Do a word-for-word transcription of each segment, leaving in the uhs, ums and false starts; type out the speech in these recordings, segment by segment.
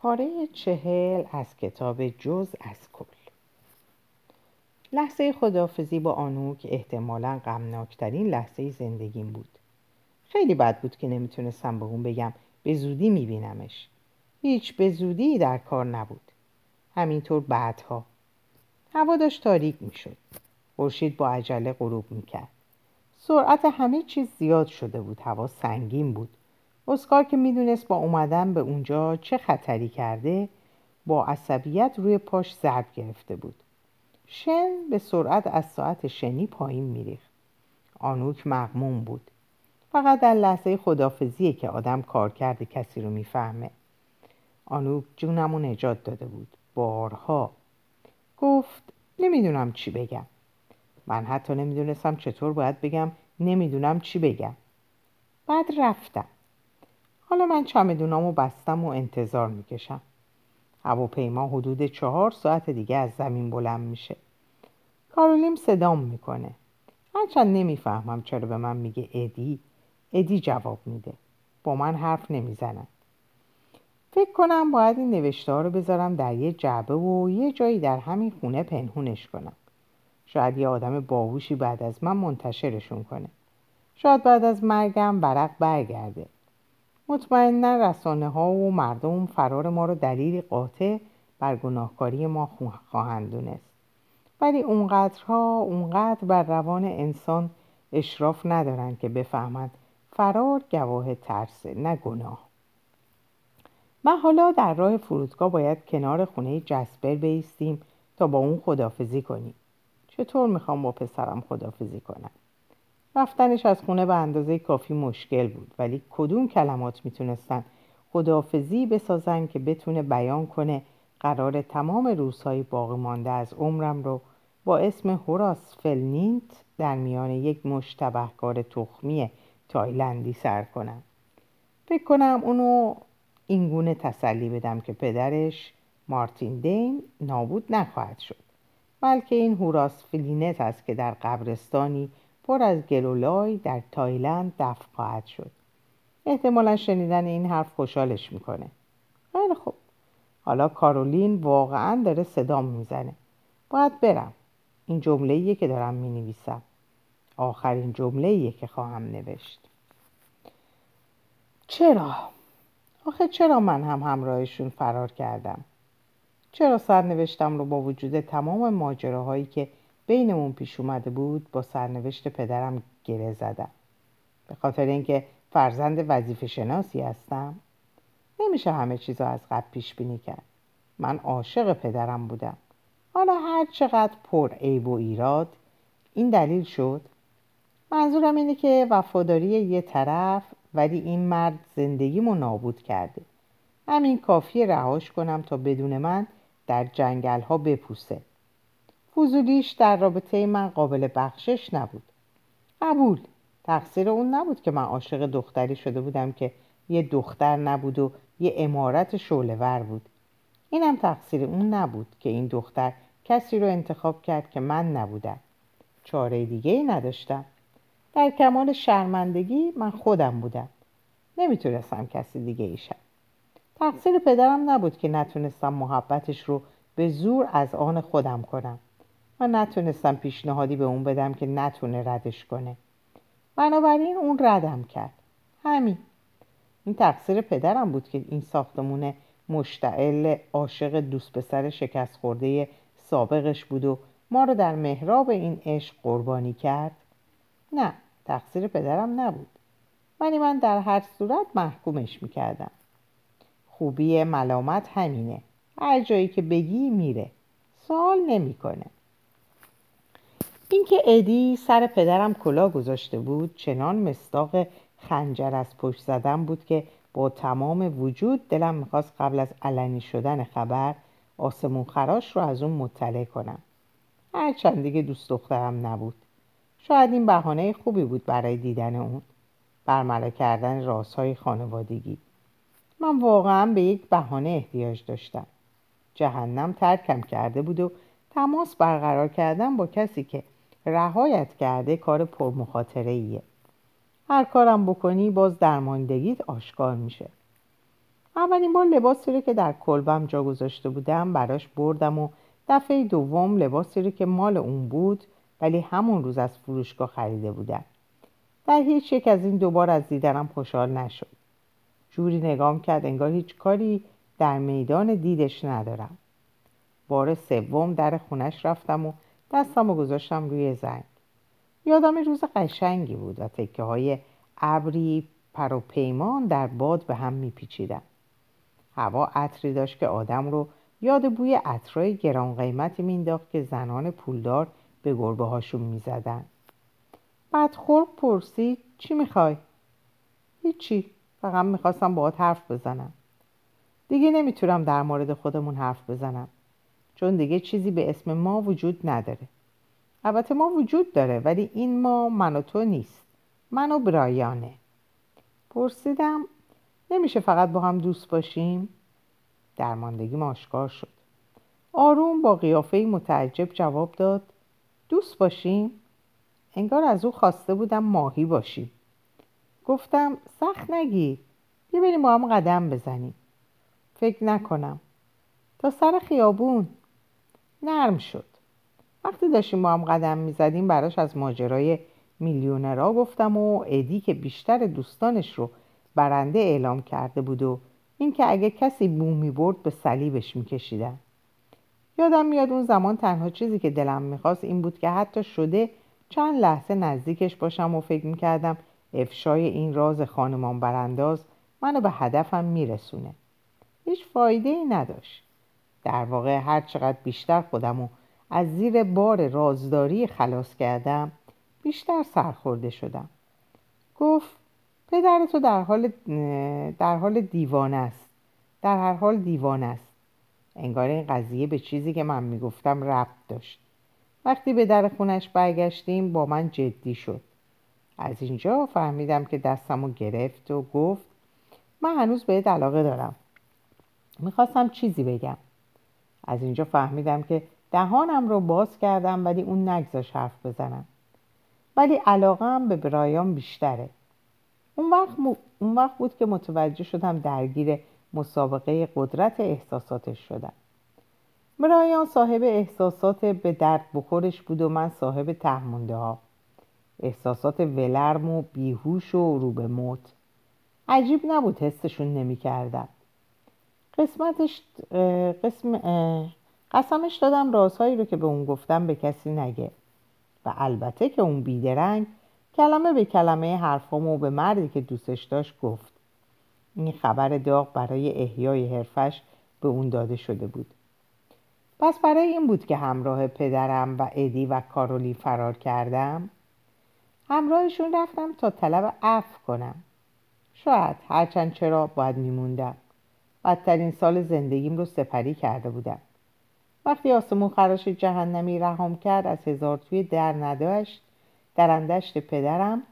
پاره چهل از کتاب جز از کل. لحظه خداحافظی با آنو که احتمالاً غمناکترین لحظه زندگیم بود. خیلی بد بود که نمیتونستم به اون بگم به زودی میبینمش. هیچ به زودی در کار نبود. همینطور بعدها. هوا داشت تاریک میشد. خورشید با عجله غروب میکرد. سرعت همه چیز زیاد شده بود. هوا سنگین بود. اسکار که میدونست با اومدن به اونجا چه خطری کرده، با عصبیت روی پاش ضرب گرفته بود. شن به سرعت از ساعت شنی پایین میریخت. آنوک مغموم بود. فقط در لحظه خداحافظیه که آدم کار کرده کسی رو میفهمه. آنوک جونمو نجات داده بود. بارها. گفت نمیدونم چی بگم. من حتی نمیدونستم چطور باید بگم نمیدونم چی بگم. بعد رفتم. حالا من چمدونامو بستم و انتظار میکشم. هواپیما حدود چهار ساعت دیگه از زمین بلند میشه. کارولین صدام میکنه. هرچند نمیفهمم چرا به من میگه ادی. ادی جواب میده. با من حرف نمیزنن. فکر کنم باید این نوشته‌ها رو بذارم در یه جعبه و یه جایی در همین خونه پنهونش کنم. شاید یه آدم باهوشی بعد از من منتشرشون کنه. شاید بعد از مرگم برق برگرده. مطمئنا رسانه ها و مردم فرار ما رو دلیل قاطع بر گناهکاری ما خواهند دونست. ولی اونقدرها اونقدر بر روان انسان اشراف ندارن که بفهمند فرار گواه ترسه نه گناه. من حالا در راه فرودگاه باید کنار خونه جسپر بایستیم تا با اون خداحافظی کنیم. چطور میخوام با پسرم خداحافظی کنم؟ رفتنش از خونه به اندازه کافی مشکل بود، ولی کدوم کلمات میتونستن خداحافظی بسازن که بتونه بیان کنه قرار تمام روزهای باقی مانده از عمرم رو با اسم هوراس فلنینت در میان یک مشتبهکار تخمی تایلندی سر کنم. فکر کنم اونو اینگونه تسلی بدم که پدرش مارتین دین نابود نخواهد شد، بلکه این هوراس فلینت است که در قبرستانی پر از گلولای در تایلند دفن خواهد شد. احتمالا شنیدن این حرف خوشحالش میکنه. خیلی خوب. حالا کارولین واقعا داره صدام میزنه. باید برم. این جمله‌ایه که دارم مینویسم. آخرین جمله‌ایه که خواهم نوشت. چرا؟ آخه چرا من هم همراهشون فرار کردم؟ چرا سرنوشتم رو با وجود تمام ماجراهایی که بینمون پیش اومده بود با سرنوشت پدرم گره زدم؟ به خاطر اینکه فرزند وظیفه‌شناسی هستم؟ نمیشه همه چیزو از قبل پیش بینی کرد. من عاشق پدرم بودم. حالا هر چقدر پر عیب و ایراد این دلیل شد. منظورم اینه که وفاداری یه طرف، ولی این مرد زندگیمو نابود کرده. همین کافیه رهاش کنم تا بدون من در جنگل‌ها بپوسه. فضولیش در رابطه من قابل بخشش نبود. قبول. تقصیر اون نبود که من عاشق دختری شده بودم که یه دختر نبود و یه عمارت شعله‌ور بود. اینم تقصیر اون نبود که این دختر کسی رو انتخاب کرد که من نبودم. چاره دیگه‌ای نداشتم. در کمال شرمندگی من خودم بودم. نمیتونستم کسی دیگه ایشم. تقصیر پدرم نبود که نتونستم محبتش رو به زور از آن خودم کنم. من نتونستم پیشنهادی به اون بدم که نتونه ردش کنه. بنابراین اون ردم کرد. همین. این تقصیر پدرم بود که این ساختمون مشتعل عاشق دوست پسر شکست خورده سابقش بود و ما رو در محراب این عشق قربانی کرد. نه، تقصیر پدرم نبود. ولی من در هر صورت محکومش میکردم. خوبی ملامت همینه. هر جایی که بگی میره. سوال نمیکنه. اینکه ادی سر پدرم کلاه گذاشته بود چنان مصداق خنجر از پشت زدن بود که با تمام وجود دلم میخواست قبل از علنی شدن خبر آسمون خراش رو از اون مطلع کنم. هرچند دیگه دوست دخترم نبود. شاید این بهانه خوبی بود برای دیدن اون، برملا کردن رازهای خانوادگی. من واقعا به یک بهانه احتیاج داشتم. جهنم ترکم کرده بود و تماس برقرار کردن با کسی که رهایت کرده کار پرمخاطره ایه. هر کارم بکنی باز درماندگیت آشکار میشه. اولین بار لباسی رو که در کلبم جا گذاشته بودم براش بردم و دفعه دوم لباسی رو که مال اون بود ولی همون روز از فروشگاه خریده بودم. در هیچ یک از این دوبار از دیدنم خوشحال نشد. جوری نگام کرد انگار هیچ کاری در میدان دیدش ندارم. بار سوم در خونش رفتم و دستم رو گذاشتم روی زنگ. یادم روز قشنگی بود و تکه های ابری پر و پیمان در باد به هم میپیچیدن. هوا عطری داشت که آدم رو یاد بوی عطرای گران قیمتی مینداخت که زنان پولدار به گربه هاشون میزدن. بعد خورد پرسی چی میخوای؟ هیچی، فقط میخواستم باهات حرف بزنم. دیگه نمیتونم در مورد خودمون حرف بزنم، چون دیگه چیزی به اسم ما وجود نداره. البته ما وجود داره، ولی این ما من و تو نیست، من و برایانه. پرسیدم نمیشه فقط با هم دوست باشیم؟ درماندگیم آشکار شد. آروم با قیافه‌ای متعجب جواب داد دوست باشیم؟ انگار از او خواسته بودم ماهی باشیم. گفتم سخت نگی، بیا بریم با هم قدم بزنیم. فکر نکنم. تا سر خیابون نرم شد. وقتی داشتیم با هم قدم میزدیم براش از ماجرای میلیونرها گفتم و ادی که بیشتر دوستانش رو برنده اعلام کرده بود و این که اگه کسی بو میبرد به صلیبش میکشیدن. یادم میاد اون زمان تنها چیزی که دلم میخواست این بود که حتی شده چند لحظه نزدیکش باشم و فکر میکردم افشای این راز خانمان برانداز منو به هدفم میرسونه. هیچ فایده ای نداشت. در واقع هر چقدر بیشتر خودمو از زیر بار رازداری خلاص کردم بیشتر سرخورده شدم. گفت پدرتو در حال در حال دیوانه است. در هر حال دیوانه است. انگار این قضیه به چیزی که من میگفتم ربط داشت. وقتی به در خونش برگشتیم با من جدی شد. از اینجا فهمیدم که دستمو گرفت و گفت من هنوز بهت علاقه دارم. میخواستم چیزی بگم. از اینجا فهمیدم که دهانم رو باز کردم ولی اون نگذاشت حرف بزنم. ولی علاقه‌ام به برایان بیشتره. اون وقت, م... اون وقت بود که متوجه شدم درگیر مسابقه قدرت احساساتش شدم. برایان صاحب احساسات به درد بخورش بود و من صاحب تهمونده ها. احساسات ولرم و بیهوش و روبه موت. عجیب نبود حسشون نمی کردم. قسمتش... قسم... قسمش دادم رازهایی رو که به اون گفتم به کسی نگه و البته که اون بیدرنگ کلمه به کلمه حرفامو به مردی که دوستش داشت گفت. این خبر داغ برای احیای حرفش به اون داده شده بود. پس برای این بود که همراه پدرم و ادی و کارولی فرار کردم. همراهشون رفتم تا طلب عفو کنم. شاید هرچند چرا باید میموندم. بدترین سال زندگیم رو سپری کرده بودم. وقتی آسمون خراش جهنمی رهام کرد از هزار توی در نداشت درندشت پدرم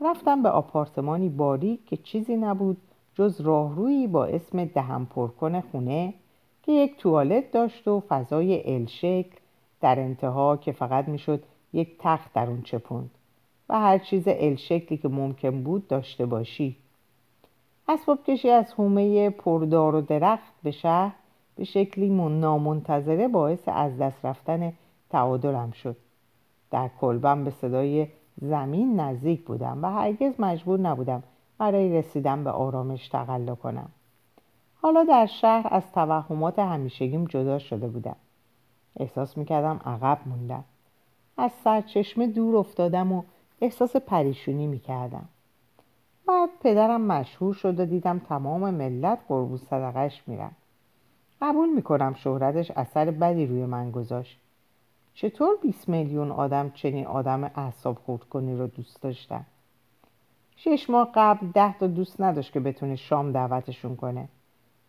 رفتم به آپارتمانی باریک که چیزی نبود جز راهرویی با اسم دهن پرکن خونه که یک توالت داشت و فضای ال شکل در انتها که فقط میشد یک تخت در اون چپوند و هر چیز ال شکلی که ممکن بود داشته باشی. اسباب کشی از حومه پردار و درخت به شهر به شکلی نامنتظره باعث از دست رفتن تعادلم شد. در کلبم به صدای زمین نزدیک بودم و هرگز مجبور نبودم برای رسیدن به آرامش تقلا کنم. حالا در شهر از توهمات همیشگیم جدا شده بودم. احساس میکردم عقب موندم. از سرچشمه دور افتادم و احساس پریشونی میکردم. بعد پدرم مشهور شد و دیدم تمام ملت قربون صدقه‌اش میرن. قبول میکنم شهرتش اثر بدی روی من گذاشت. چطور بیست میلیون آدم چنین آدم اعصاب خردکنی رو دوست داشتن؟ شش ماه قبل ده تا دوست نداشت که بتونه شام دعوتشون کنه.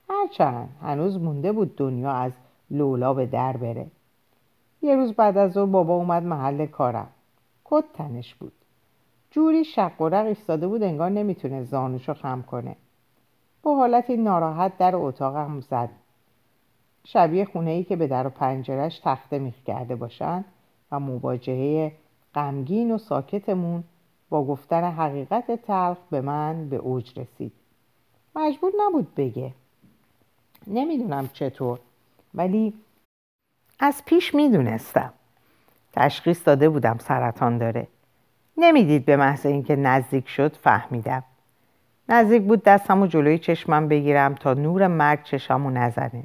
هرچند هنوز مونده بود دنیا از لولا به در بره. یه روز بعد از ظهر بابا اومد محل کارم. کت تنش بود. جوری شق و رق ایستاده بود انگار نمیتونه زانوشو خم کنه. با حالتی ناراحت در اتاقم زد. شبیه خونه‌ای که به در و پنجرهش تخته میخ کرده باشن و مواجهه غمگین و ساکتمون با گفتن حقیقت تلخ به من به اوج رسید. مجبور نبود بگه. نمیدونم چطور، ولی از پیش میدونستم، تشخیص داده بودم سرطان داره. نمیدید به محض اینکه نزدیک شد فهمیدم. نزدیک بود دستمو جلوی چشمم بگیرم تا نور مرگ چشمو نزنه.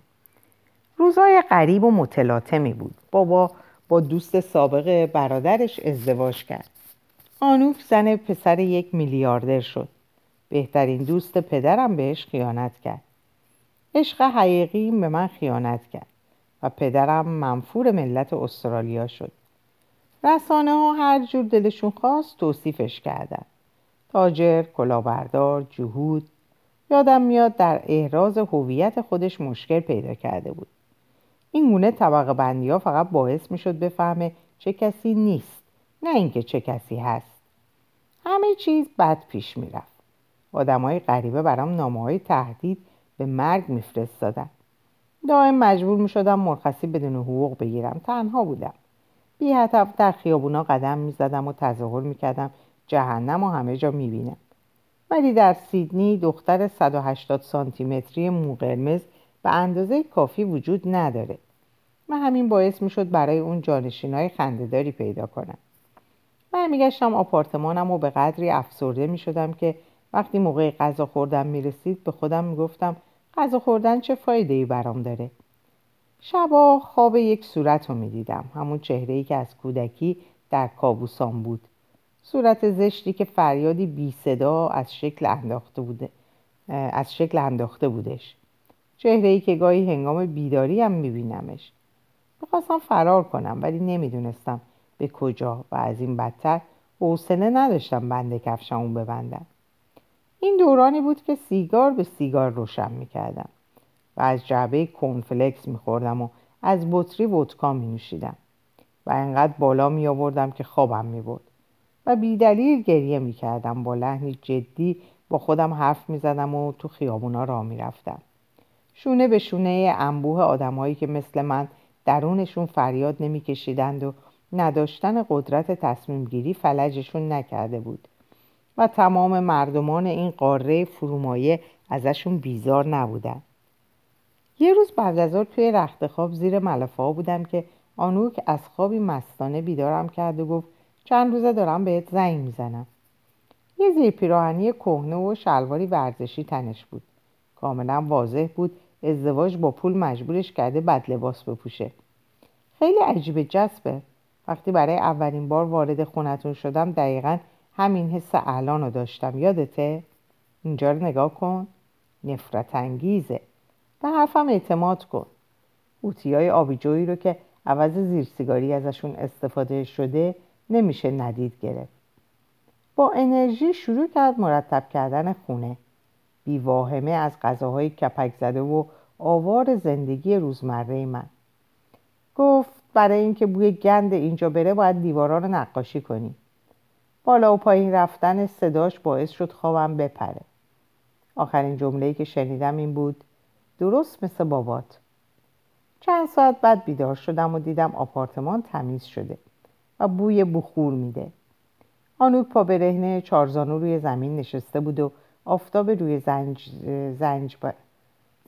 روزای غریب و متلاطمی بود. بابا با دوست سابق برادرش ازدواج کرد. آنوف زن پسر یک میلیاردر شد. بهترین دوست پدرم بهش خیانت کرد. عشق حقیقی به من خیانت کرد و پدرم منفور ملت استرالیا شد. رسانه ها هر جور دلشون خواست توصیفش کردن. تاجر، کلاهبردار، جهود. یادم میاد در احراز هویت خودش مشکل پیدا کرده بود. این گونه طبقه بندی ها فقط باعث میشد بفهمه چه کسی نیست، نه اینکه چه کسی هست. همه چیز بد پیش میرفت. آدمای غریبه برام نامه‌های تهدید به مرگ میفرستادن. دائم مجبور میشدم مرخصی بدون حقوق بگیرم. تنها بودم. بی هدف در خیابونا قدم میزدم و تظاهر میکردم جهنم و همه جا میبینم. ولی در سیدنی دختر صد و هشتاد سانتی متری مو قرمز به اندازه کافی وجود نداره و همین باعث میشد برای اون جانشینای خنده‌داری پیدا کنم. من میگشتم آپارتمانم و به قدری افسرده میشدم که وقتی موقع غذا خوردن میرسید به خودم میگفتم غذا خوردن چه فایده‌ای برام داره. شبا خواب یک صورت رو میدیدم، همون چهره‌ای که از کودکی در کابوسام بود. صورت زشتی که فریادی بی صدا از شکل انداخته بوده از شکل انداخته بودش. چهره‌ای که گاهی هنگام بیداری هم میبینمش. میخواستم فرار کنم ولی نمیدونستم به کجا و از این بدتر حوصله نداشتم بند کفشمو ببندم. این دورانی بود که سیگار به سیگار روشن میکردم و از جعبه کورنفلکس میخوردم و از بطری ودکا مینوشیدم و انقدر بالا میآوردم که خوابم میبرد و بیدلیل گریه میکردم. با لحنی جدی با خودم حرف میزدم و تو خیابونا راه میرفتم، شونه به شونه انبوه آدمایی که مثل من درونشون فریاد نمیکشیدند و نداشتن قدرت تصمیم گیری فلجشون نکرده بود و تمام مردمان این قاره فرومایه ازشون بیزار نبودن. یه روز بعد از ظهر توی رخت خواب زیر ملافه‌ها بودم که آنوک از خوابی مستانه بیدارم کرد و گفت چند روزه دارم بهت زنگ میزنم. یه زیر پیراهنی کهنه و شلواری ورزشی تنش بود. کاملا واضح بود ازدواج با پول مجبورش کرده بد لباس بپوشه. خیلی عجیب جذبه. وقتی برای اولین بار وارد خونتون شدم دقیقاً همین حس الان رو داشتم. یادته؟ اینجا رو نگاه کن. نفرت انگیزه. به حرفم اعتماد کن. قوطی‌های آبیجویی رو که عوض زیر سیگاری ازشون استفاده شده نمیشه ندید گرفت. با انرژی شروع کرد مرتب کردن خونه. بی‌واهمه از غذاهای کپک زده و آوار زندگی روزمره من. گفت برای اینکه بوی گند اینجا بره باید دیوارا رو نقاشی کنی. بالا و پایین رفتن صداش باعث شد خوابم بپره. آخرین جمله‌ای که شنیدم این بود: درست مثل بابات. چند ساعت بعد بیدار شدم و دیدم آپارتمان تمیز شده و بوی بخور میده. آنوک پا برهنه چارزانو روی زمین نشسته بود و آفتاب روی زنج... زنج...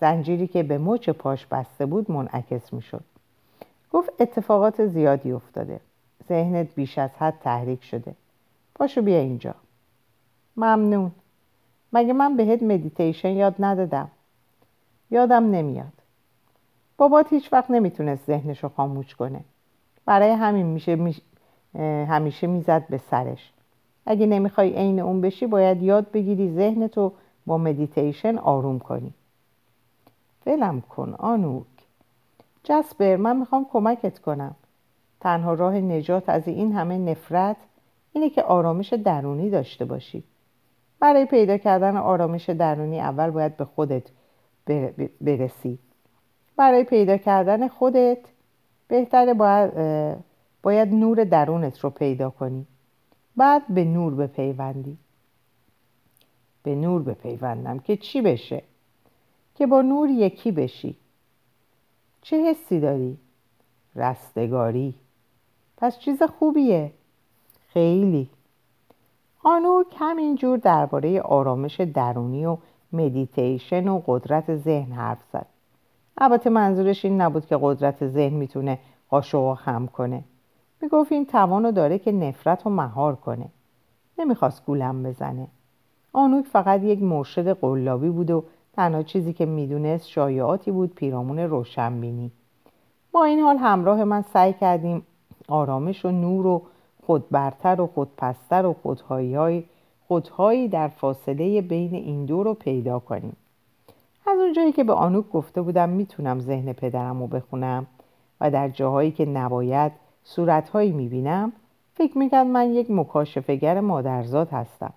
زنجیری که به مچ پاش بسته بود منعکس میشد. گفت اتفاقات زیادی افتاده. ذهنت بیش از حد تحریک شده. پاشو بیا اینجا. ممنون. مگه من بهت مدیتیشن یاد ندادم؟ یادم نمیاد. بابات هیچ وقت نمیتونست ذهنشو خاموش کنه. برای همین میشه میش... همیشه میزد به سرش. اگه نمیخوای عین اون بشی باید یاد بگیری ذهنتو با مدیتیشن آروم کنی. ولم کن آنوک. جسپر، من میخوام کمکت کنم. تنها راه نجات از این همه نفرت اینه که آرامش درونی داشته باشی. برای پیدا کردن آرامش درونی اول باید به خودت برسی. برای پیدا کردن خودت بهتره باید, باید نور درونت رو پیدا کنی. بعد به نور بپیوندی. به نور بپیوندم که چی بشه؟ که با نور یکی بشی. چه حسی داری؟ رستگاری. پس چیز خوبیه. خیلی. آنوک همینجور درباره آرامش درونی و مدیتیشن و قدرت ذهن حرف زد البته منظورش این نبود که قدرت ذهن میتونه قاشق و خم کنه. میگفت این توانو داره که نفرت رو مهار کنه. نمیخواست گولم بزنه. آنوک فقط یک مرشد قلابی بود و تنها چیزی که میدونست شایعاتی بود پیرامون روشنبینی. با این حال همراه من سعی کردیم آرامش و نور و خودبرتر و خودپستر و خودهایی خودهایی در فاصله بین این دو رو پیدا کنیم. از اونجایی که به آنوک گفته بودم میتونم ذهن پدرم رو بخونم و در جاهایی که نباید صورتهایی میبینم، فکر میکرد من یک مکاشفه‌گر مادرزاد هستم.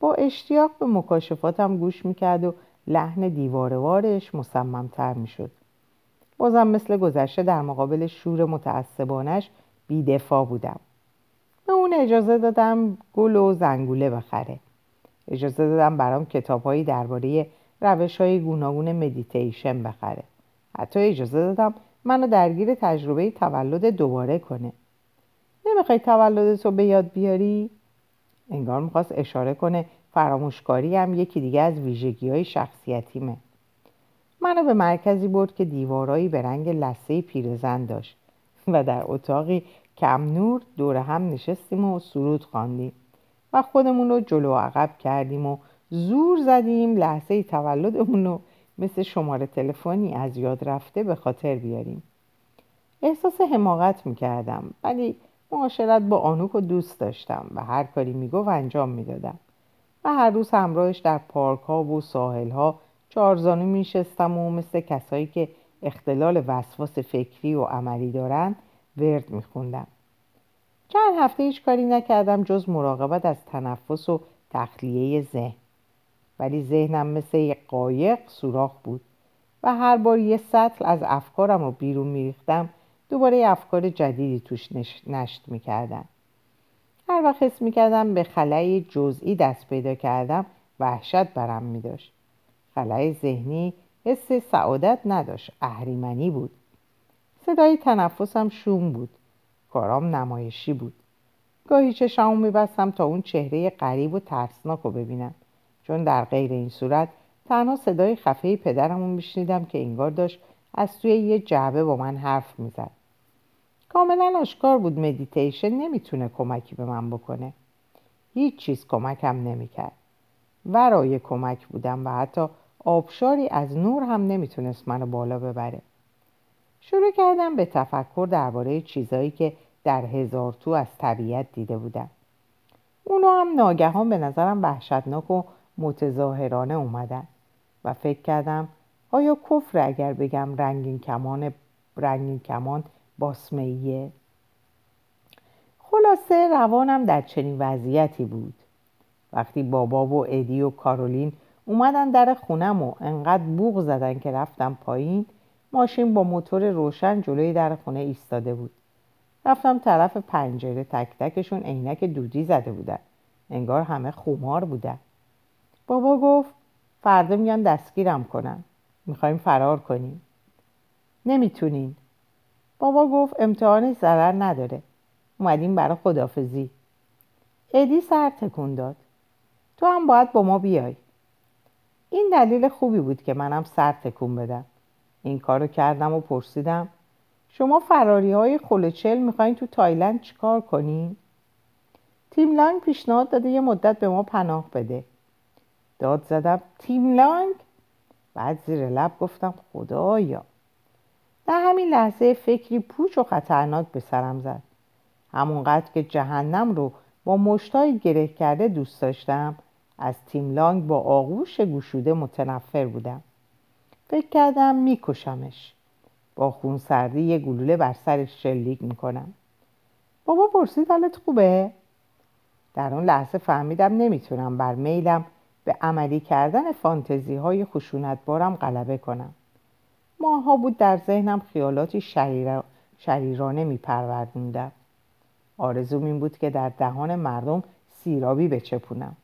با اشتیاق به مکاشفاتم گوش میکرد و لحن دیواروارش مصممتر میشد. بازم مثل گذشته در مقابل شور متعصبانش بی‌دفاع بودم. به اون اجازه دادم گل و زنگوله بخره. اجازه دادم برام کتاب‌هایی درباره روش‌های گوناگون مدیتیشن بخره. حتی اجازه دادم منو درگیر تجربه تولد دوباره کنه. نمیخوای تولدتو به یاد بیاری؟ انگار میخواست اشاره کنه فراموشکاری هم یکی دیگه از ویژگی‌های شخصیتیمه. منو به مرکزی برد که دیوارایی به رنگ لثه پیرزن داشت و در اتاقی کم نور دور هم نشستیم و سرود خواندیم و خودمون رو جلو عقب کردیم و زور زدیم لحظه تولدمون رو مثل شماره تلفنی از یاد رفته به خاطر بیاریم. احساس حماقت میکردم ولی معاشرت با آنوک دوست داشتم و هر کاری میگفت انجام میدادم و هر روز همراهش در پارک ها و ساحل ها چارزانو میشستم و مثل کسایی که اختلال وسواس فکری و عملی دارن ورد میخوندم. چند هفته هیچ کاری نکردم جز مراقبت از تنفس و تخلیه ذهن، ولی ذهنم مثل یک قایق سوراخ بود و هر بار یه سطل از افکارم رو بیرون میریختم، دوباره افکار جدیدی توش نش... نشت میکردم. هر وقت حس میکردم به خلای جزئی دست پیدا کردم وحشت برم میداشت. خلای ذهنی حس سعادت نداشت، اهریمنی بود. صدای تنفسم شوم بود. کارام نمایشی بود. گاهی چشمو میبستم تا اون چهره غریب و ترسناک رو ببینم، چون در غیر این صورت تنها صدای خفه پدرمو میشنیدم که انگار داشت از توی یه جعبه با من حرف میزد. کاملا آشکار بود مدیتیشن نمیتونه کمکی به من بکنه. هیچ چیز کمکم نمیکرد. ورای کمک بودم و حتی آبشاری از نور هم نمیتونست منو بالا ببره. شروع کردم به تفکر درباره چیزایی که در هزار تو از طبیعت دیده بودم. اونا هم ناگهان به نظرم وحشتناک و متظاهرانه اومدن و فکر کردم آیا کفر اگر بگم رنگین کمان رنگین کمان باسمه‌ایه؟ خلاصه روانم در چنین وضعیتی بود. وقتی بابا و ادی و کارولین اومدن در خونم و انقدر بوق زدن که رفتم پایین، ماشین با موتور روشن جلوی در خونه ایستاده بود. رفتم طرف پنجره، تک تکشون عینک دودی زده بودن. انگار همه خمار بودن. بابا گفت فردا میان دستگیرم کنن. میخوایم فرار کنیم. نمیتونین. بابا گفت امتحانش ضرر نداره. اومدیم برای خداحافظی. ادی سر تکون داد. تو هم باید با ما بیای. این دلیل خوبی بود که منم سر تکون بدم. این کارو کردم و پرسیدم شما فراری های خلوچل میخواین تو تایلند چیکار کنین؟ تیم لانگ پیشنهاد داده یه مدت به ما پناه بده. داد زدم تیم لانگ؟ بعد زیر لب گفتم خدایا. در همین لحظه فکری پوچ و خطرناک به سرم زد. همونقدر که جهنم رو با مشتای گره کرده دوست داشتم، از تیم لانگ با آغوش گشوده متنفر بودم. فکر کردم میکشمش. با خونسردی یه گلوله بر سرش شلیک میکنم. بابا پرسید حالت خوبه؟ در اون لحظه فهمیدم نمیتونم بر میلم به عملی کردن فانتزی های خشونتبارم غلبه کنم. ماها بود در ذهنم خیالاتی شریر... شریرانه میپروردوندم. آرزوم این بود که در دهان مردم سیرابی بچپونم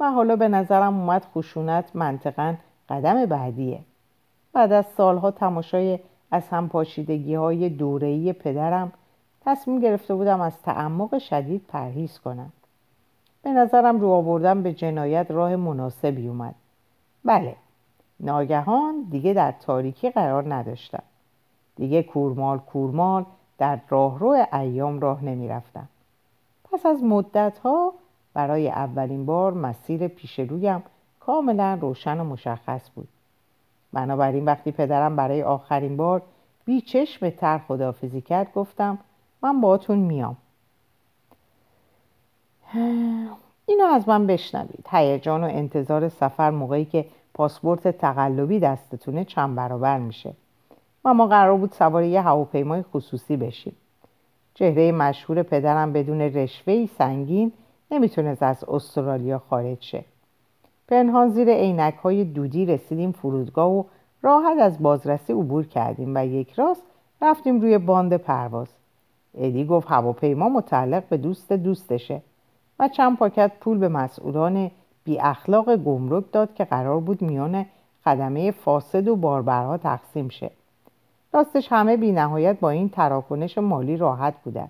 و حالا به نظرم اومد خشونت منطقاً قدم بعدیه. بعد از سالها تماشای از همپاشیدگی های دوره‌ای پدرم، تصمیم گرفته بودم از تعمق شدید پرهیز کنم. به نظرم رو آوردن به جنایت راه مناسبی اومد. بله، ناگهان دیگه در تاریکی قرار نداشتم. دیگه کورمال کورمال در راهرو ایام راه نمی رفتم. پس از مدت‌ها برای اولین بار مسیر پیش رویم کاملا روشن و مشخص بود. بنابراین وقتی پدرم برای آخرین بار بی چشم تر خداحافظی کرد، گفتم من باهاتون میام. اینو از من بشنوید، هیجان و انتظار سفر موقعی که پاسپورت تقلبی دستتونه چند برابر میشه. ما ما قرار بود سوار یه هواپیمای خصوصی بشیم. چهره مشهور پدرم بدون رشوه‌ای سنگین نمیتونست از استرالیا خارج شه. پنهان زیر عینک‌های دودی رسیدیم فرودگاه و راحت از بازرسی عبور کردیم و یک راست رفتیم روی باند پرواز. ادی گفت هواپیما متعلق به دوست دوستشه و چند پاکت پول به مسئولان بی اخلاق گمرک داد که قرار بود میان خدمه فاسد و باربرها تقسیم شه. راستش همه بی نهایت با این تراکنش مالی راحت بودن.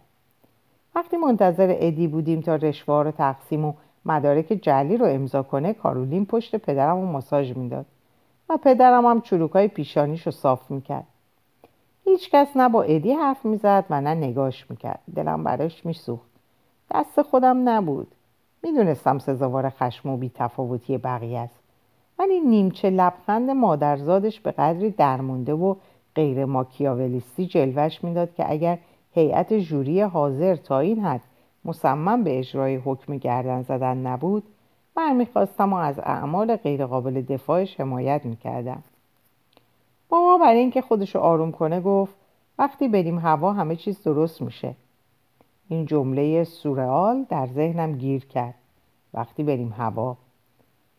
وقتی منتظر ادی بودیم تا رشوه‌ها رو تقسیم و مدارک جعلی رو امضا کنه، کارولین پشت پدرم رو ماساژ میداد و پدرم هم چروکای پیشانیش رو صاف میکرد. هیچ کس نه با ادی حرف میزد و نه نگاش میکرد. دلم براش میسوخت. دست خودم نبود. میدونستم سزاوار خشم و بی‌تفاوتی بقیه است، ولی نیمچه لبخند مادرزادش به قدری درمونده و غیر ماکیاولیستی جلوه‌اش میداد که اگر هیئت ژوری حاضر تا این حد مصمم به اجرای حکم گردن زدن نبود، من میخواستم و از اعمال غیرقابل دفاعش حمایت میکردم. بابا برای اینکه خودشو آروم کنه گفت وقتی بریم هوا همه چیز درست میشه. این جمله سورئال در ذهنم گیر کرد. وقتی بریم هوا.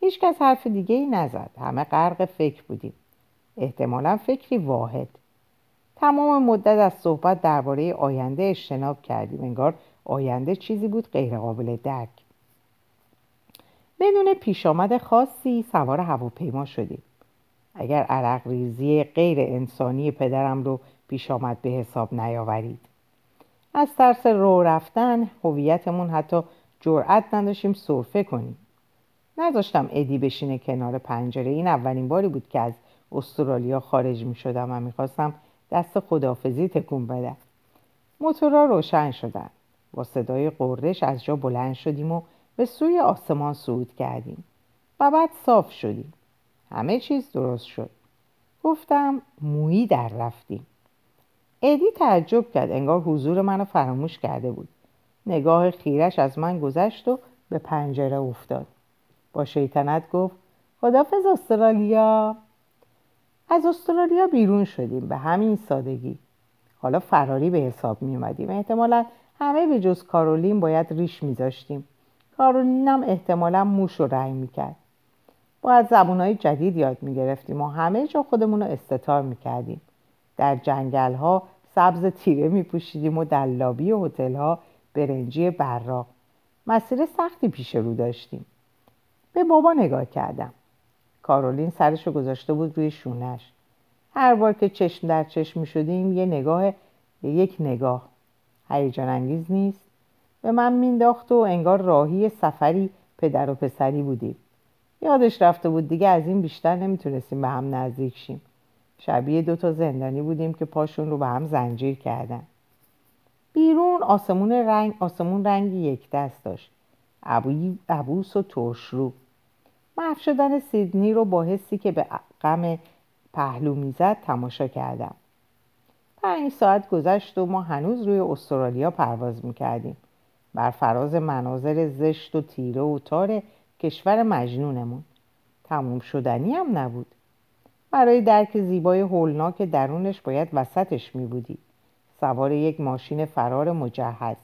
هیچ کس حرف دیگه ای نزد. همه غرق فکر بودیم. احتمالاً فکری واحد. تمام مدت از صحبت درباره آینده اجتناب کردیم. انگار آینده چیزی بود غیر قابل درک. بدون پیش آمد خاصی سوار هواپیما شدیم. اگر عرق ریزی غیر انسانی پدرم رو پیش آمد به حساب نیاورید. از ترس رو رفتن هویتمون حتی جرأت نداشتیم سرفه کنیم. نذاشتم ادی بشینه کنار پنجره. این اولین باری بود که از استرالیا خارج می شدم و می خواستم دست خداحافظی تکون بدم. موتورها روشن شدن. با صدای غرش از جا بلند شدیم و به سوی آسمان صعود کردیم و بعد صاف شدیم. همه چیز درست شد. گفتم مویی در رفتیم. ادی تعجب کرد. انگار حضور منو فراموش کرده بود. نگاه خیرش از من گذشت و به پنجره افتاد. با شیطنت گفت خداحافظ استرالیا. از استرالیا بیرون شدیم به همین سادگی. حالا فراری به حساب می اومدیم. احتمالاً همه به جز کارولین باید ریش میذاشتیم. کارولین هم احتمالاً موش رو رنگ میکرد. باید زبونهای جدید یاد میگرفتیم و همه جا خودمون رو استتار میکردیم. در جنگل‌ها سبز تیره میپوشیدیم و در لابی هتل‌ها برنجی براق. مسیر سختی پیش رو داشتیم. به بابا نگاه کردم. کارولین سرشو گذاشته بود روی شونش. هر بار که چشم در چشم میشدیم یه نگاه یک نگاه هیجان انگیز نیست به من مینداخت و انگار راهی سفری پدر و پسری بودیم. یادش رفته بود دیگه از این بیشتر نمیتونستیم به هم نزدیک شیم. شبیه دوتا زندانی بودیم که پاشون رو به هم زنجیر کردن. بیرون آسمون رنگ آسمون رنگی یک دست داشت. ابوی عبوس و ترش رو. محو شدن سیدنی رو با حسی که به غم پهلو میزد تماشا کردم. پنج ساعت گذشت و ما هنوز روی استرالیا پرواز میکردیم. بر فراز مناظر زشت و تیره و تار کشور مجنونمون. تموم شدنی هم نبود. برای درک زیبای هولناک درونش باید وسطش میبودی. سوار یک ماشین فرار مجهز.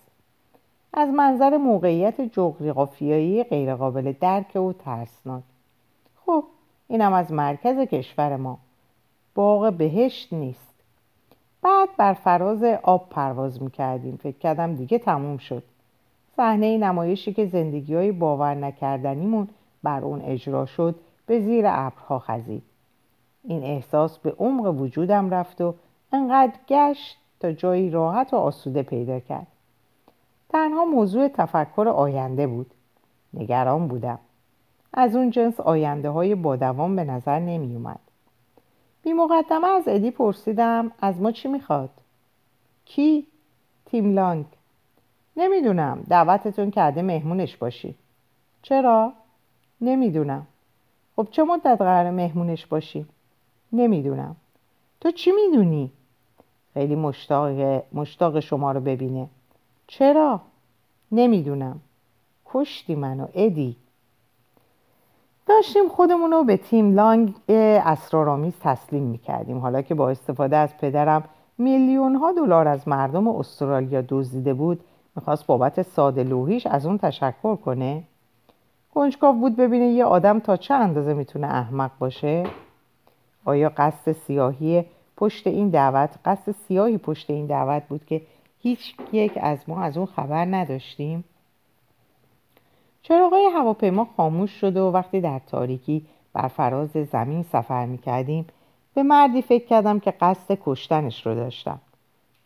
از منظر موقعیت جغرافیایی غیرقابل درک و ترسناک. خب اینم از مرکز کشور ما. باغ بهشت نیست. بعد بر فراز آب پرواز میکردیم. فکر کردم دیگه تموم شد. صحنه نمایشی که زندگی‌های باور نکردنیمون بر اون اجرا شد به زیر ابرها خزید. این احساس به عمق وجودم رفت و انقدر گشت تا جایی راحت و آسوده پیدا کرد. تنها موضوع تفکر آینده بود. نگران بودم. از اون جنس آینده های با دوام به نظر نمی اومد. بی مقدمه از ادی پرسیدم از ما چی میخواد؟ کی؟ تیم لانگ. نمیدونم، دعوتتون کرده مهمونش باشی. چرا؟ نمیدونم. خب چه مدت قراره مهمونش باشی؟ نمیدونم. تو چی میدونی؟ خیلی مشتاق مشتاق شما رو ببینه. چرا؟ نمیدونم. کشتی منو ادی. داشتیم خودمون رو به تیم لانگ اسرارآمیز تسلیم میکردیم، حالا که با استفاده از پدرم میلیون ها دلار از مردم استرالیا دزدیده بود، میخواست بابت ساده لوحیش از اون تشکر کنه. کنجکاو بود ببینه یه آدم تا چه اندازه میتونه احمق باشه. آیا قصد سیاهی پشت این دعوت قصد سیاهی پشت این دعوت بود که هیچ یک از ما از اون خبر نداشتیم؟ چراغای هواپیما خاموش شد و وقتی در تاریکی بر فراز زمین سفر می‌کردیم به مردی فکر کردم که قصد کشتنش رو داشتم.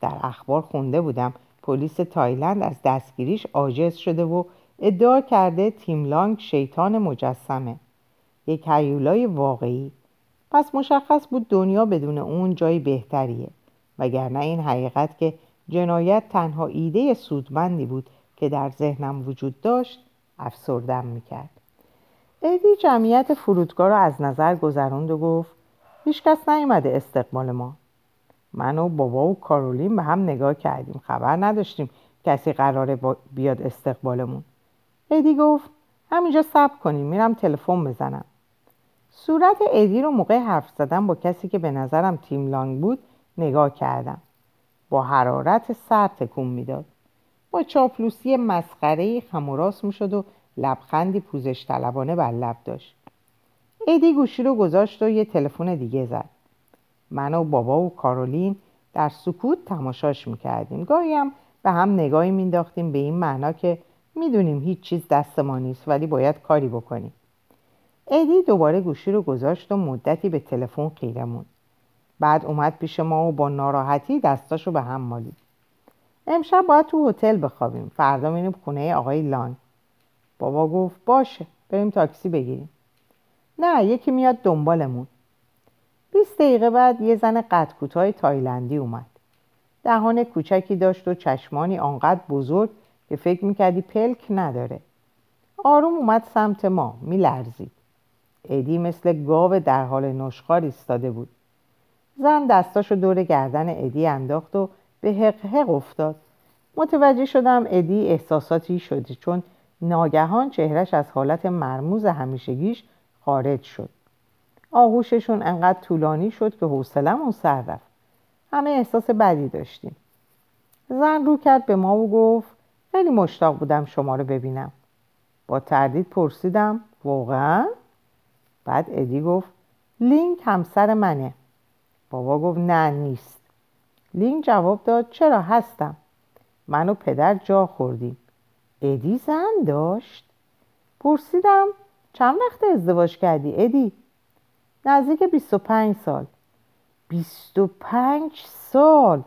در اخبار خونده بودم پلیس تایلند از دستگیریش عاجز شده و ادعا کرده تیم لانگ شیطان مجسمه، یک هیولای واقعی. پس مشخص بود دنیا بدون اون جای بهتریه، وگرنه این حقیقت که جنایت تنها ایده سودمندی بود که در ذهنم وجود داشت افسردم میکرد. ادی جمعیت فرودگاه را از نظر گذراند و گفت هیچ کس نیومده استقبال ما. من و بابا و کارولین به هم نگاه کردیم، خبر نداشتیم کسی قراره بیاد استقبالمون. ادی گفت همینجا صبر کنیم، میرم تلفن بزنم. صورت ادی رو موقع حرف زدن با کسی که به نظرم تیم لانگ بود نگاه کردم. با حرارت سر تکون میداد. با چاپلوسی مسخره‌ای خم و راست میشد و لبخندی پوزش طلبانه بر لب داشت. ادی گوشی رو گذاشت و یه تلفن دیگه زد. من و بابا و کارولین در سکوت تماشاش میکردیم. گاهی هم به هم نگاهی مینداختیم، به این معنا که میدونیم هیچ چیز دست ما نیست ولی باید کاری بکنیم. ادی دوباره گوشی رو گذاشت و مدتی به تلفن خیره موند. بعد اومد پیش ما و با ناراحتی دستاشو به هم مالید. امشب باید تو هتل بخوابیم، فردا میریم خونه آقای لان. بابا گفت باشه، بریم تاکسی بگیریم. نه، یکی میاد دنبالمون. بیست دقیقه بعد یه زن قد کوتاه تایلندی اومد. دهان کوچکی داشت و چشمانی آنقدر بزرگ که فکر میکردی پلک نداره. آروم اومد سمت ما، میلرزید. ادی مثل گاو در حال نشخوار ایستاده بود. زن دستاشو دور گردن ادی انداخت و به حقحق افتاد. متوجه شدم ادی احساساتی شده، چون ناگهان چهرش از حالت مرموز همیشگیش خارج شد. آغوششون انقدر طولانی شد که حوصله‌مون سر رفت. همه احساس بدی داشتیم. زن رو کرد به ما و گفت خیلی مشتاق بودم شما رو ببینم. با تردید پرسیدم واقعا؟ بعد ادی گفت لینک همسر منه. بابا گفت نه نیست. لینک جواب داد چرا هستم. من و پدر جا خوردیم. ادی زن داشت. پرسیدم چند وقت ازدواج کردی ادی؟ نزدیک بیست و پنج سال. بیست و پنج سال؟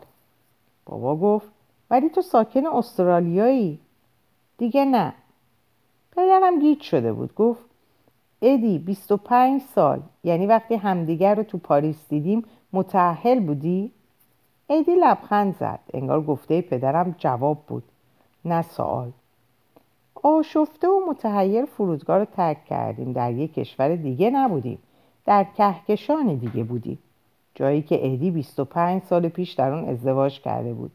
بابا گفت ولی تو ساکن استرالیایی؟ دیگه نه. پدرم گیج شده بود. گفت ادی بیست و پنج سال یعنی وقتی همدیگر رو تو پاریس دیدیم متأهل بودی؟ ادی لبخند زد، انگار گفته پدرم جواب بود نه سوال. آشفته و متحیر فرودگاه رو ترک کردیم. در یک کشور دیگه نبودیم، در کهکشان دیگه بودیم، جایی که ادی بیست و پنج سال پیش در اون ازدواج کرده بود.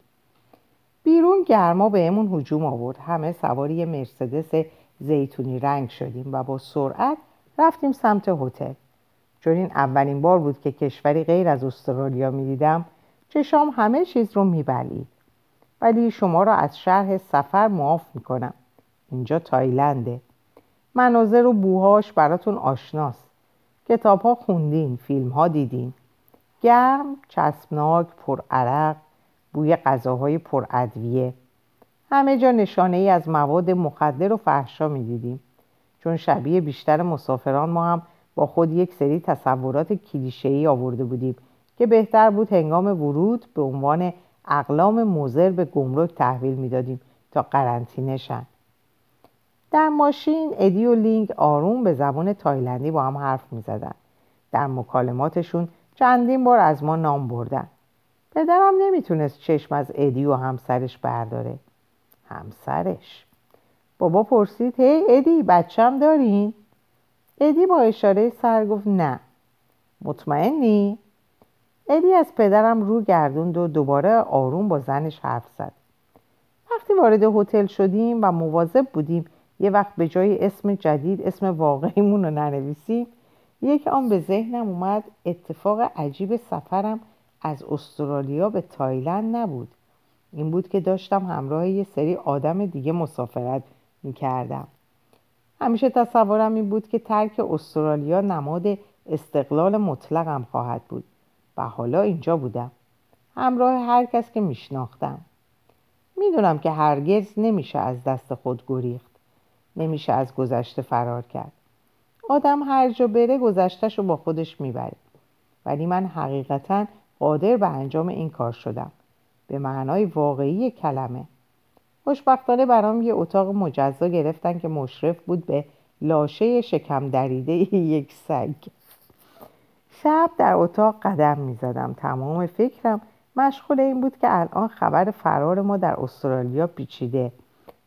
بیرون گرما بهمون هجوم آورد. همه سواری مرسدس زیتونی رنگ شدیم و با سرعت رفتیم سمت هتل. چون این اولین بار بود که کشوری غیر از استرالیا می‌دیدم، چشام همه چیز رو می‌بلید. ولی شما را از شرح سفر معاف می‌کنم. اینجا تایلنده. مناظر و بوهاش براتون آشناست. کتاب‌ها خوندین، فیلم‌ها دیدین. گرم، چسبناک، پرعرق، بوی غذاهای پرادویه. همه جا نشانه ای از مواد مخدر و فحشا می دیدیم. چون شبیه بیشتر مسافران ما هم با خود یک سری تصورات کلیشه‌ای آورده بودیم که بهتر بود هنگام ورود به عنوان اقلام مضر به گمرک تحویل می دادیم تا قرنطینه شن. در ماشین ادی و لینگ آروم به زبان تایلندی با هم حرف می زدن. در مکالماتشون چندین بار از ما نام بردن. پدرم نمی تونست چشم از ادی و همسرش برداره. همسرش. بابا پرسید هی ادی بچم داری؟ ادی با اشاره سر گفت نه. مطمئنی؟ ادی از پدرم رو گردوند و دوباره آروم با زنش حرف زد. وقتی وارد هتل شدیم و مواظب بودیم یه وقت به جای اسم جدید اسم واقعیمون رو ننویسیم، یک آن به ذهنم اومد اتفاق عجیب سفرم از استرالیا به تایلند نبود. این بود که داشتم همراه یه سری آدم دیگه مسافرت میکردم. همیشه تصورم این بود که ترک استرالیا نماد استقلال مطلقم خواهد بود و حالا اینجا بودم، همراه هر کس که میشناختم. میدونم که هرگز نمیشه از دست خود گریخت، نمیشه از گذشته فرار کرد. آدم هر جا بره گذشته‌شو با خودش میبره، ولی من حقیقتاً قادر به انجام این کار شدم به معنای واقعی کلمه. خوشبختانه برام یه اتاق مجزا گرفتن که مشرف بود به لاشه شکم دریده یک سگ. شب در اتاق قدم میزدم. تمام فکرم مشغول این بود که الان خبر فرار ما در استرالیا پیچیده،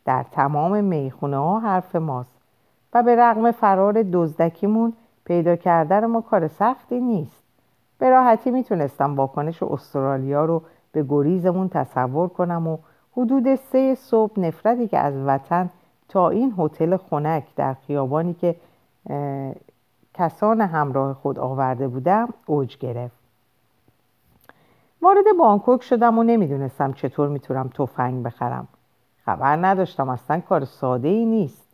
در تمام میخونه ها حرف ماست و به رغم فرار دزدکیمون پیدا کردن ما کار سختی نیست. به راحتی میتونستم واکنش استرالیا رو به گریزمون تصور کنم و حدود سه صبح نفرتی که از وطن تا این هتل خنک در خیابانی که کسان همراه خود آورده بودم اوج گرفت. وارد بانکوک شدم و نمیدونستم چطور میتونم تفنگ بخرم. خبر نداشتم اصلا کار ساده ای نیست.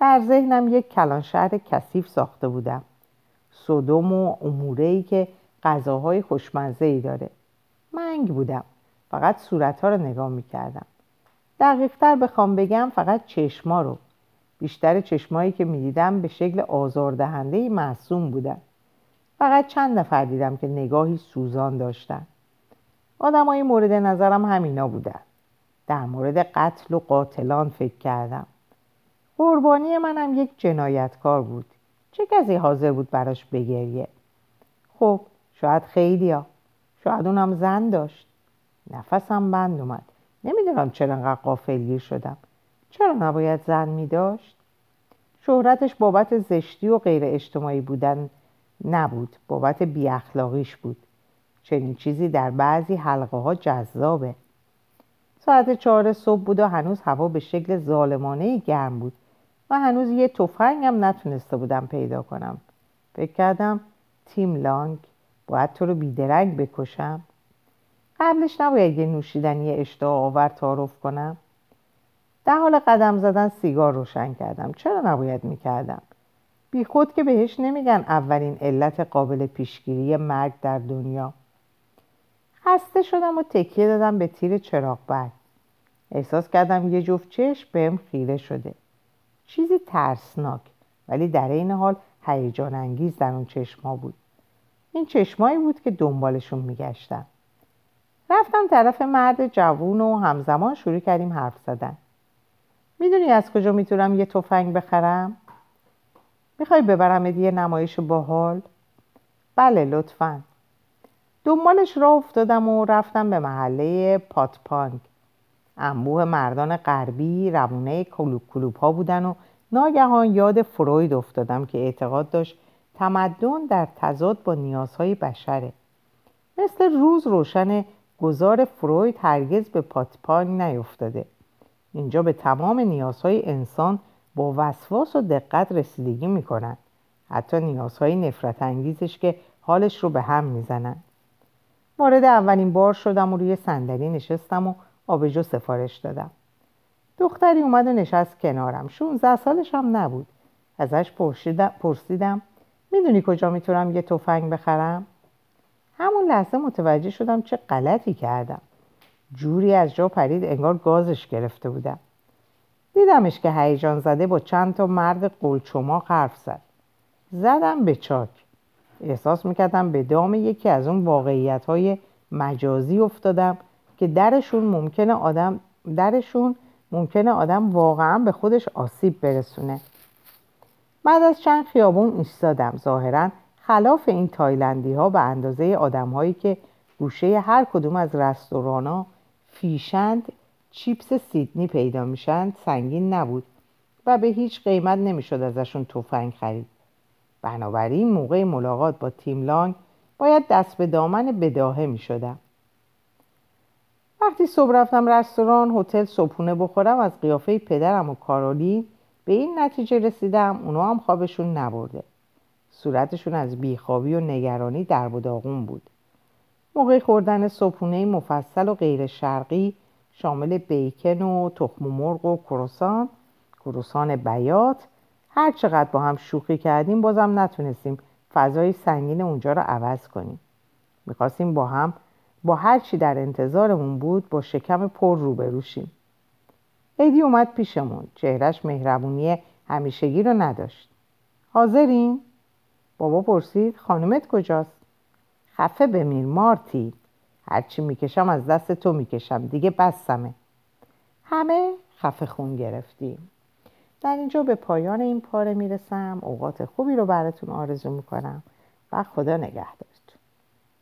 در ذهنم یک کلان شهر کثیف ساخته بودم، سودوم و اموره‌ای که غذاهای خوشمزه‌ای داره. منگ بودم، فقط صورتها رو نگاه میکردم. دقیق‌تر بخوام بگم فقط چشما رو. بیشتر چشمایی که میدیدم به شکل آزاردهندهی معصوم بودن. فقط چند نفر دیدم که نگاهی سوزان داشتن. آدمای مورد نظرم همینا بودن. در مورد قتل و قاتلان فکر کردم. قربانی منم یک جنایتکار بود. چه کسی حاضر بود براش بگریه؟ خب شاید خیلیا، شاید اونم زن داشت. نفسم بند اومد. نمیدونم چرا انقدر غافلگیر شدم. چرا نباید زن میداشت؟ شهرتش بابت زشتی و غیر اجتماعی بودن نبود، بابت بی اخلاقیش بود. چنین چیزی در بعضی حلقه ها جذابه. ساعت چهار صبح بود و هنوز هوا به شکل ظالمانه‌ای گرم بود و هنوز یه تفنگم نتونسته بودم پیدا کنم. فکر کردم تیم لانگ باید تو رو بیدرنگ بکشم. قبلش نباید یه نوشیدنی اشتها آور تعارف کنم. در حال قدم زدن سیگار روشن کردم. چرا نباید میکردم؟ بی خود که بهش نمیگن اولین علت قابل پیشگیری مرگ در دنیا. خسته شدم و تکیه دادم به تیر چراغ برق. احساس کردم یه جفت چشم بهم خیره شده. چیزی ترسناک ولی در این حال هیجان انگیز در اون چشما بود. این چشمایی بود که دنبالشون میگشتم. رفتم طرف مرد جوون و همزمان شروع کردیم حرف زدن. میدونی از کجا میتونم یه تفنگ بخرم؟ میخوای ببرمت یه نمایش باحال؟ بله لطفاً. دنبالش را افتادم و رفتم به محله پاتپانگ. انبوه مردان غربی روونه کلوب کلوب ها بودن و ناگهان یاد فروید افتادم که اعتقاد داشت تمدن در تضاد با نیازهای بشره. مثل روز روشن گذار فروید هرگز به پاتپانگ نیفتاده. اینجا به تمام نیازهای انسان با وسواس و دقت رسیدگی میکنن، حتی نیازهای نفرت انگیزش که حالش رو به هم میزنن. وارد اولین بار شدم و روی صندلی نشستم و آبجو سفارش دادم. دختری اومد و نشست کنارم. شانزده سالش هم نبود. ازش پرسیدم میدونی کجا میتونم یه تفنگ بخرم؟ همون لحظه متوجه شدم چه غلطی کردم. جوری از جا پرید انگار گازش گرفته بودم. دیدمش که هیجان زده با چند تا مرد قلچما حرف زد. زدم به چاک. احساس میکردم به دام یکی از اون واقعیت‌های مجازی افتادم که درشون ممکنه آدم درشون ممکنه آدم واقعا به خودش آسیب برسونه. بعد از چند خیابون ایستادم. ظاهراً خلاف این تایلندی ها به اندازه آدم هایی که گوشه هر کدوم از رستورانا فیشند چیپس سیدنی پیدا میشند سنگین نبود و به هیچ قیمت نمیشد ازشون تفنگ خرید. بنابراین موقع ملاقات با تیم لانگ باید دست به دامن بداهه میشدم. وقتی صبح رفتم رستوران هتل صبحونه بخورم، از قیافه پدرم و کارولین به این نتیجه رسیدم اونا هم خوابشون نبرده. صورتشون از بیخوابی و نگرانی در و داغون بود. موقع خوردن صبحونه مفصل و غیر شرقی شامل بیکن و تخم مرغ و کروسان کروسان بیات، هر چقدر با هم شوخی کردیم بازم نتونستیم فضای سنگین اونجا رو عوض کنیم. می‌خواستیم با هم با هر چی در انتظارمون بود با شکم پر روبرو شیم. ایدی اومد پیشمون. چهرهش مهربونی همیشگی رو نداشت. حاضرین؟ بابا پرسید خانومت کجاست؟ خفه بمیر مارتی، هرچی میکشم از دست تو میکشم، دیگه بسمه. همه خفه خون گرفتیم. در اینجا به پایان این پاره میرسم. اوقات خوبی رو براتون آرزو میکنم و خدا نگهدار.